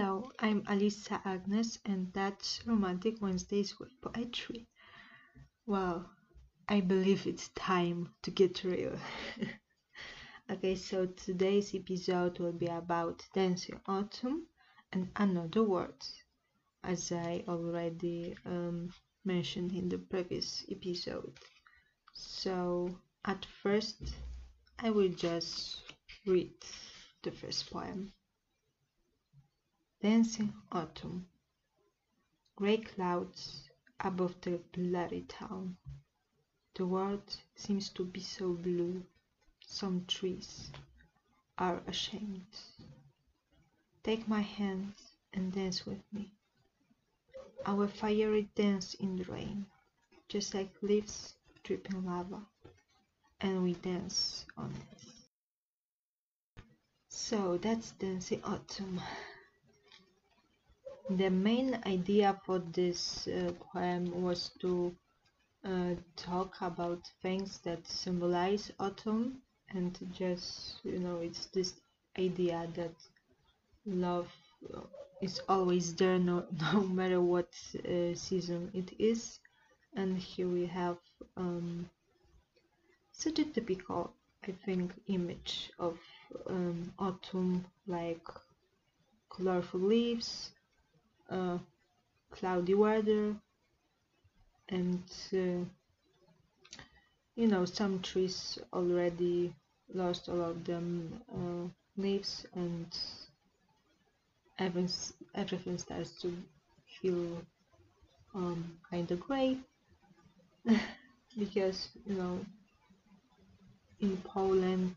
Hello, I'm Alisa Agnes, and that's Romantic Wednesdays with Poetry. Well, I believe it's time to get real. Okay, so today's episode will be about Dancing Autumn and Another World, as I already mentioned in the previous episode. So, at first, I will just read the first poem. Dancing Autumn. Grey clouds above the bloody town. The world seems to be so blue. Some trees are ashamed. Take my hand and dance with me. Our fiery dance in the rain, just like leaves dripping lava, and we dance on it. So that's Dancing Autumn. The main idea for this poem was to talk about things that symbolize autumn, and just, you know, it's this idea that love is always there, no matter what season it is. And here we have such a typical, I think, image of autumn, like colorful leaves, cloudy weather, and some trees already lost all of them leaves, and everything starts to feel kind of gray because in Poland,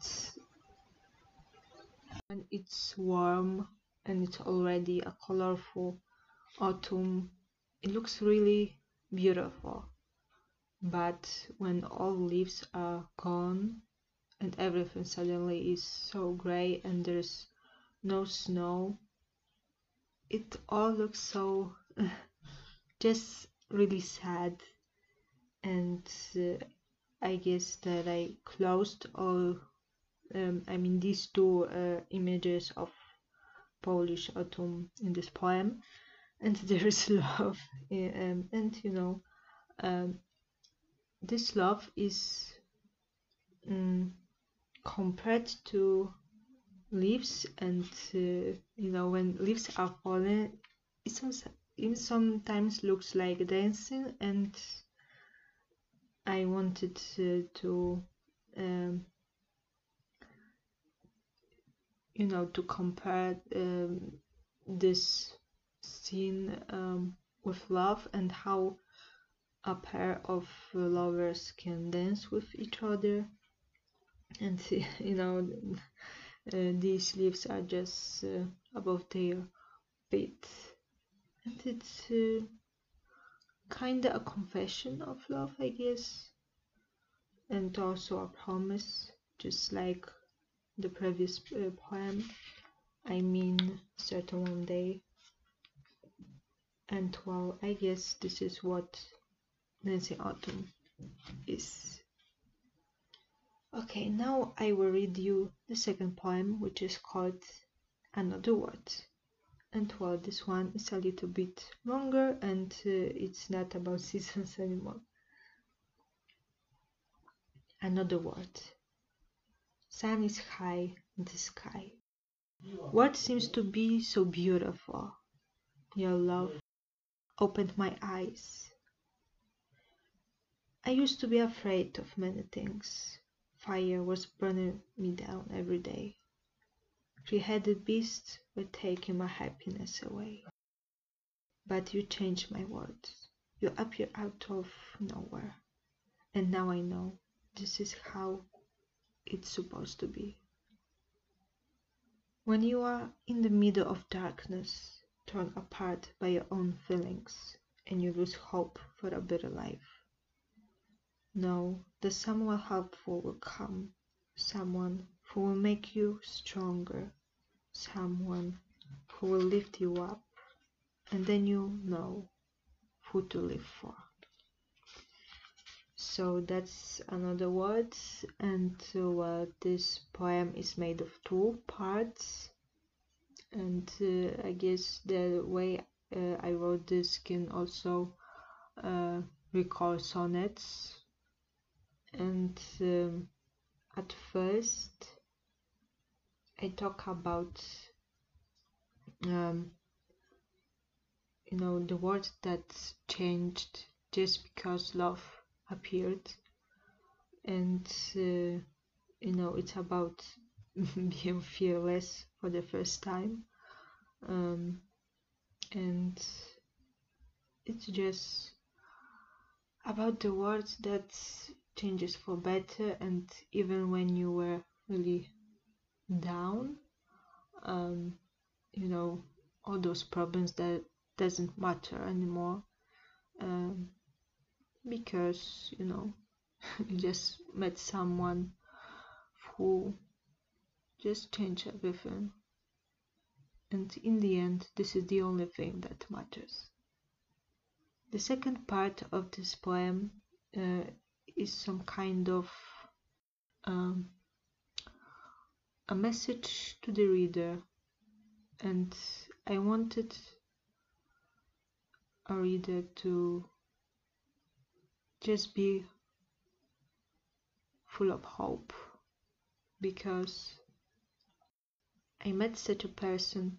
when it's warm and it's already a colorful autumn, it looks really beautiful. But when all leaves are gone and everything suddenly is so gray and there's no snow, it all looks so just really sad. And I guess that I closed all these two images of Polish autumn in this poem. And there is love, this love is compared to leaves, and when leaves are falling, it sometimes looks like dancing. And I wanted to compare this scene with love, and how a pair of lovers can dance with each other. And these leaves are just above their feet, and it's kind of a confession of love, I guess, and also a promise, just like the previous poem. Certain one day. And well, I guess this is what Dancing Autumn is. Okay, now I will read you the second poem, which is called Another World. And well, this one is a little bit longer, and it's not about seasons anymore. Another World. Sun is high in the sky. What seems to be so beautiful? Your love opened my eyes. I used to be afraid of many things. Fire was burning me down every day. Three-headed beasts were taking my happiness away. But you changed my world. You appeared out of nowhere. And now I know this is how it's supposed to be. When you are in the middle of darkness, torn apart by your own feelings, and you lose hope for a better life. Know that someone helpful will come, someone who will make you stronger, someone who will lift you up, and then you know who to live for. So that's Another World, and this poem is made of two parts. And I guess the way I wrote this can also recall sonnets. And at first I talk about you know, the world that changed just because love appeared, and you know, it's about being fearless for the first time, and it's just about the world that changes for better, and even when you were really down, you know, all those problems that doesn't matter anymore, because, you know, you just met someone who just changed everything, and in the end this is the only thing that matters. The second part of this poem is some kind of a message to the reader, and I wanted a reader to just be full of hope, because I met such a person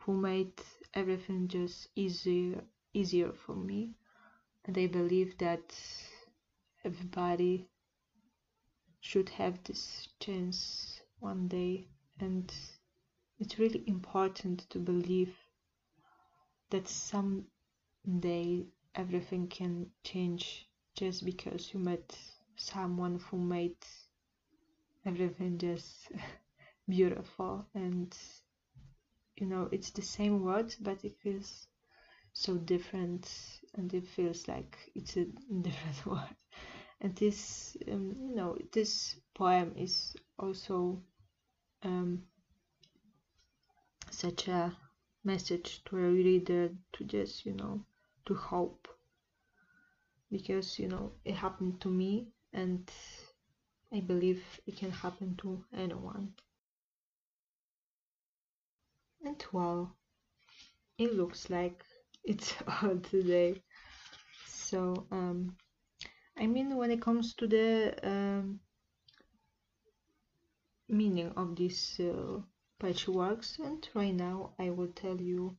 who made everything just easier for me, and I believe that everybody should have this chance one day, and it's really important to believe that someday everything can change just because you met someone who made everything just beautiful. And you know, it's the same word, but it feels so different, and it feels like it's a different word. And this you know, this poem is also such a message to a reader to just, you know, to hope, because, you know, it happened to me, and I believe it can happen to anyone. And well, it looks like it's all today. So I mean, when it comes to the meaning of these patchworks, and right now I will tell you a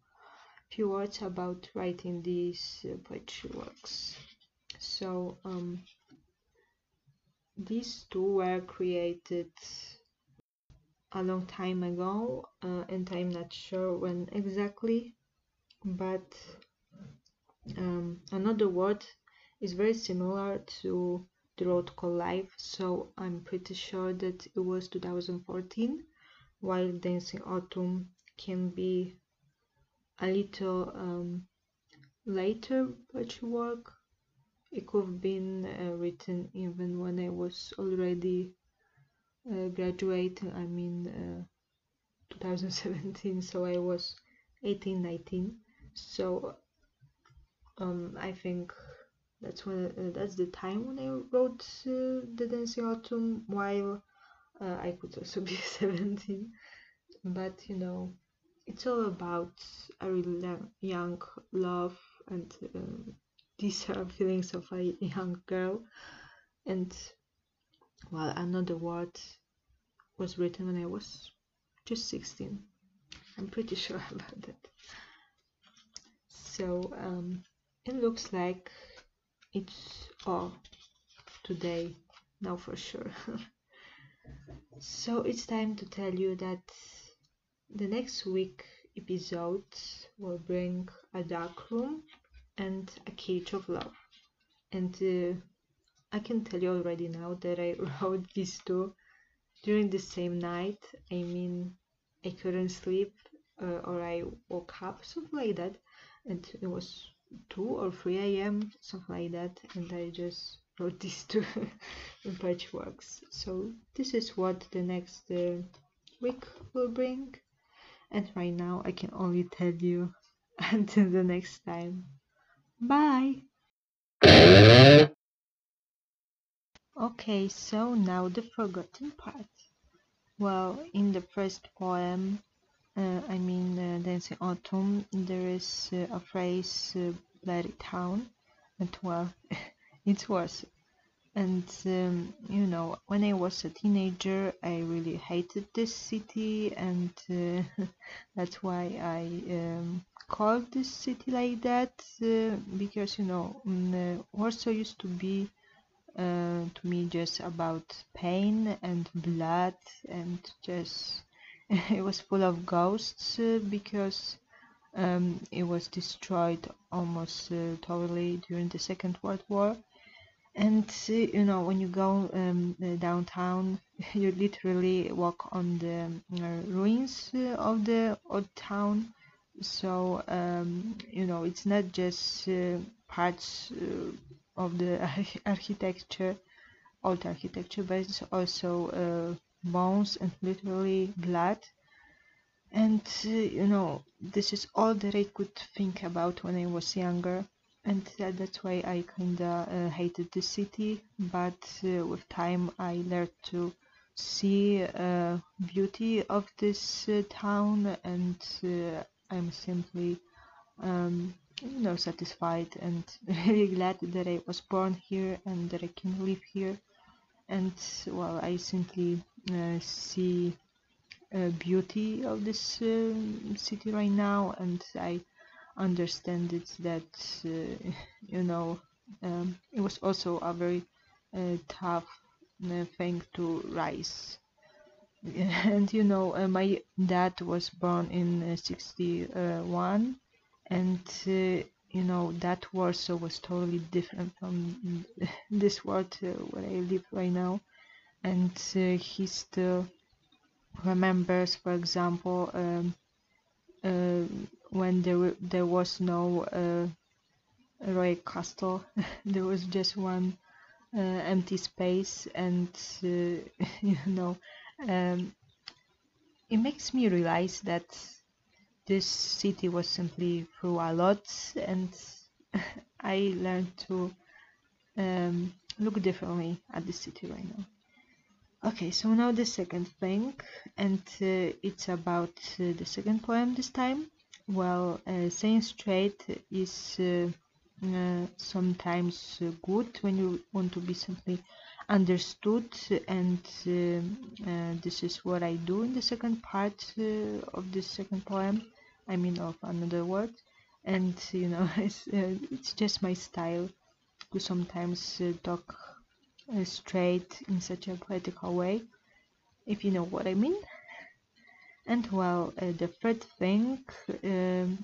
few words about writing these patchworks. So these two were created a long time ago, and I'm not sure when exactly, but Another World is very similar to The Road Called Life, so I'm pretty sure that it was 2014, while Dancing Autumn can be a little later patchwork. It could have been written even when I was already graduating, I mean 2017, so I was 18, 19. So I think that's when that's the time when I wrote The Dancing Autumn, while I could also be 17. But you know, it's all about a really young love, and these are feelings of a young girl. And well, Another World was written when I was just 16. I'm pretty sure about that. So it looks like it's all today now for sure. So it's time to tell you that the next week episode will bring a dark room and a cage of love, and I can tell you already now that I wrote these two during the same night. I mean, I couldn't sleep, or I woke up, something like that, and it was 2 or 3 a.m., something like that, and I just wrote these two in patchworks. So this is what the next week will bring, and right now I can only tell you until the next time. Bye! Okay, so now the forgotten part. Well, in the first poem Dancing Autumn, there is a phrase, bloody town, and well, it's Warsaw. And when I was a teenager, I really hated this city, and that's why I called this city like that, because Warsaw used to be to me just about pain and blood, and just it was full of ghosts, because it was destroyed almost totally during the Second World War. And when you go downtown, you literally walk on the ruins of the old town. So it's not just parts of the architecture, old architecture, but it's also bones and literally blood. And this is all that I could think about when I was younger. And that's why I kinda hated the city, but with time I learned to see beauty of this town, and I'm simply satisfied and really glad that I was born here and that I can live here. And well, I simply see beauty of this city right now, and I understand it that it was also a very tough thing to rise. And my dad was born in 61, and that Warsaw was totally different from this world where I live right now. And he still remembers, for example, when there was no royal castle, there was just one empty space, and it makes me realize that this city was simply through a lot, and I learned to look differently at the city right now. Okay, so now the second thing, and it's about the second poem this time. Well, saying straight is sometimes good when you want to be simply understood, and this is what I do in the second part of this second poem, of Another World. And it's just my style to sometimes talk straight in such a poetical way, if you know what I mean. And well, the third thing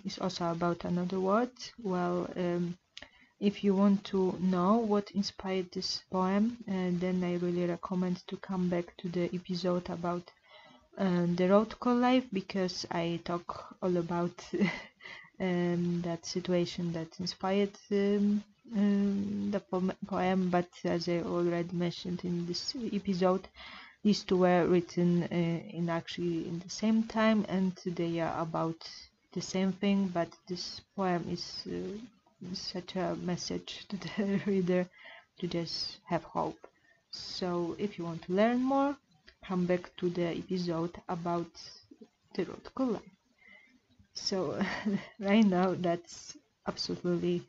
is also about Another World. Well, if you want to know what inspired this poem, then I really recommend to come back to the episode about the road called life, because I talk all about that situation that inspired the poem, but as I already mentioned in this episode, these two were written in the same time, and they are about the same thing, but this poem is such a message to the reader to just have hope. So if you want to learn more, come back to the episode about the road called life. So right now that's absolutely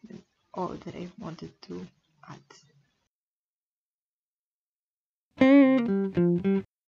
all that I wanted to add.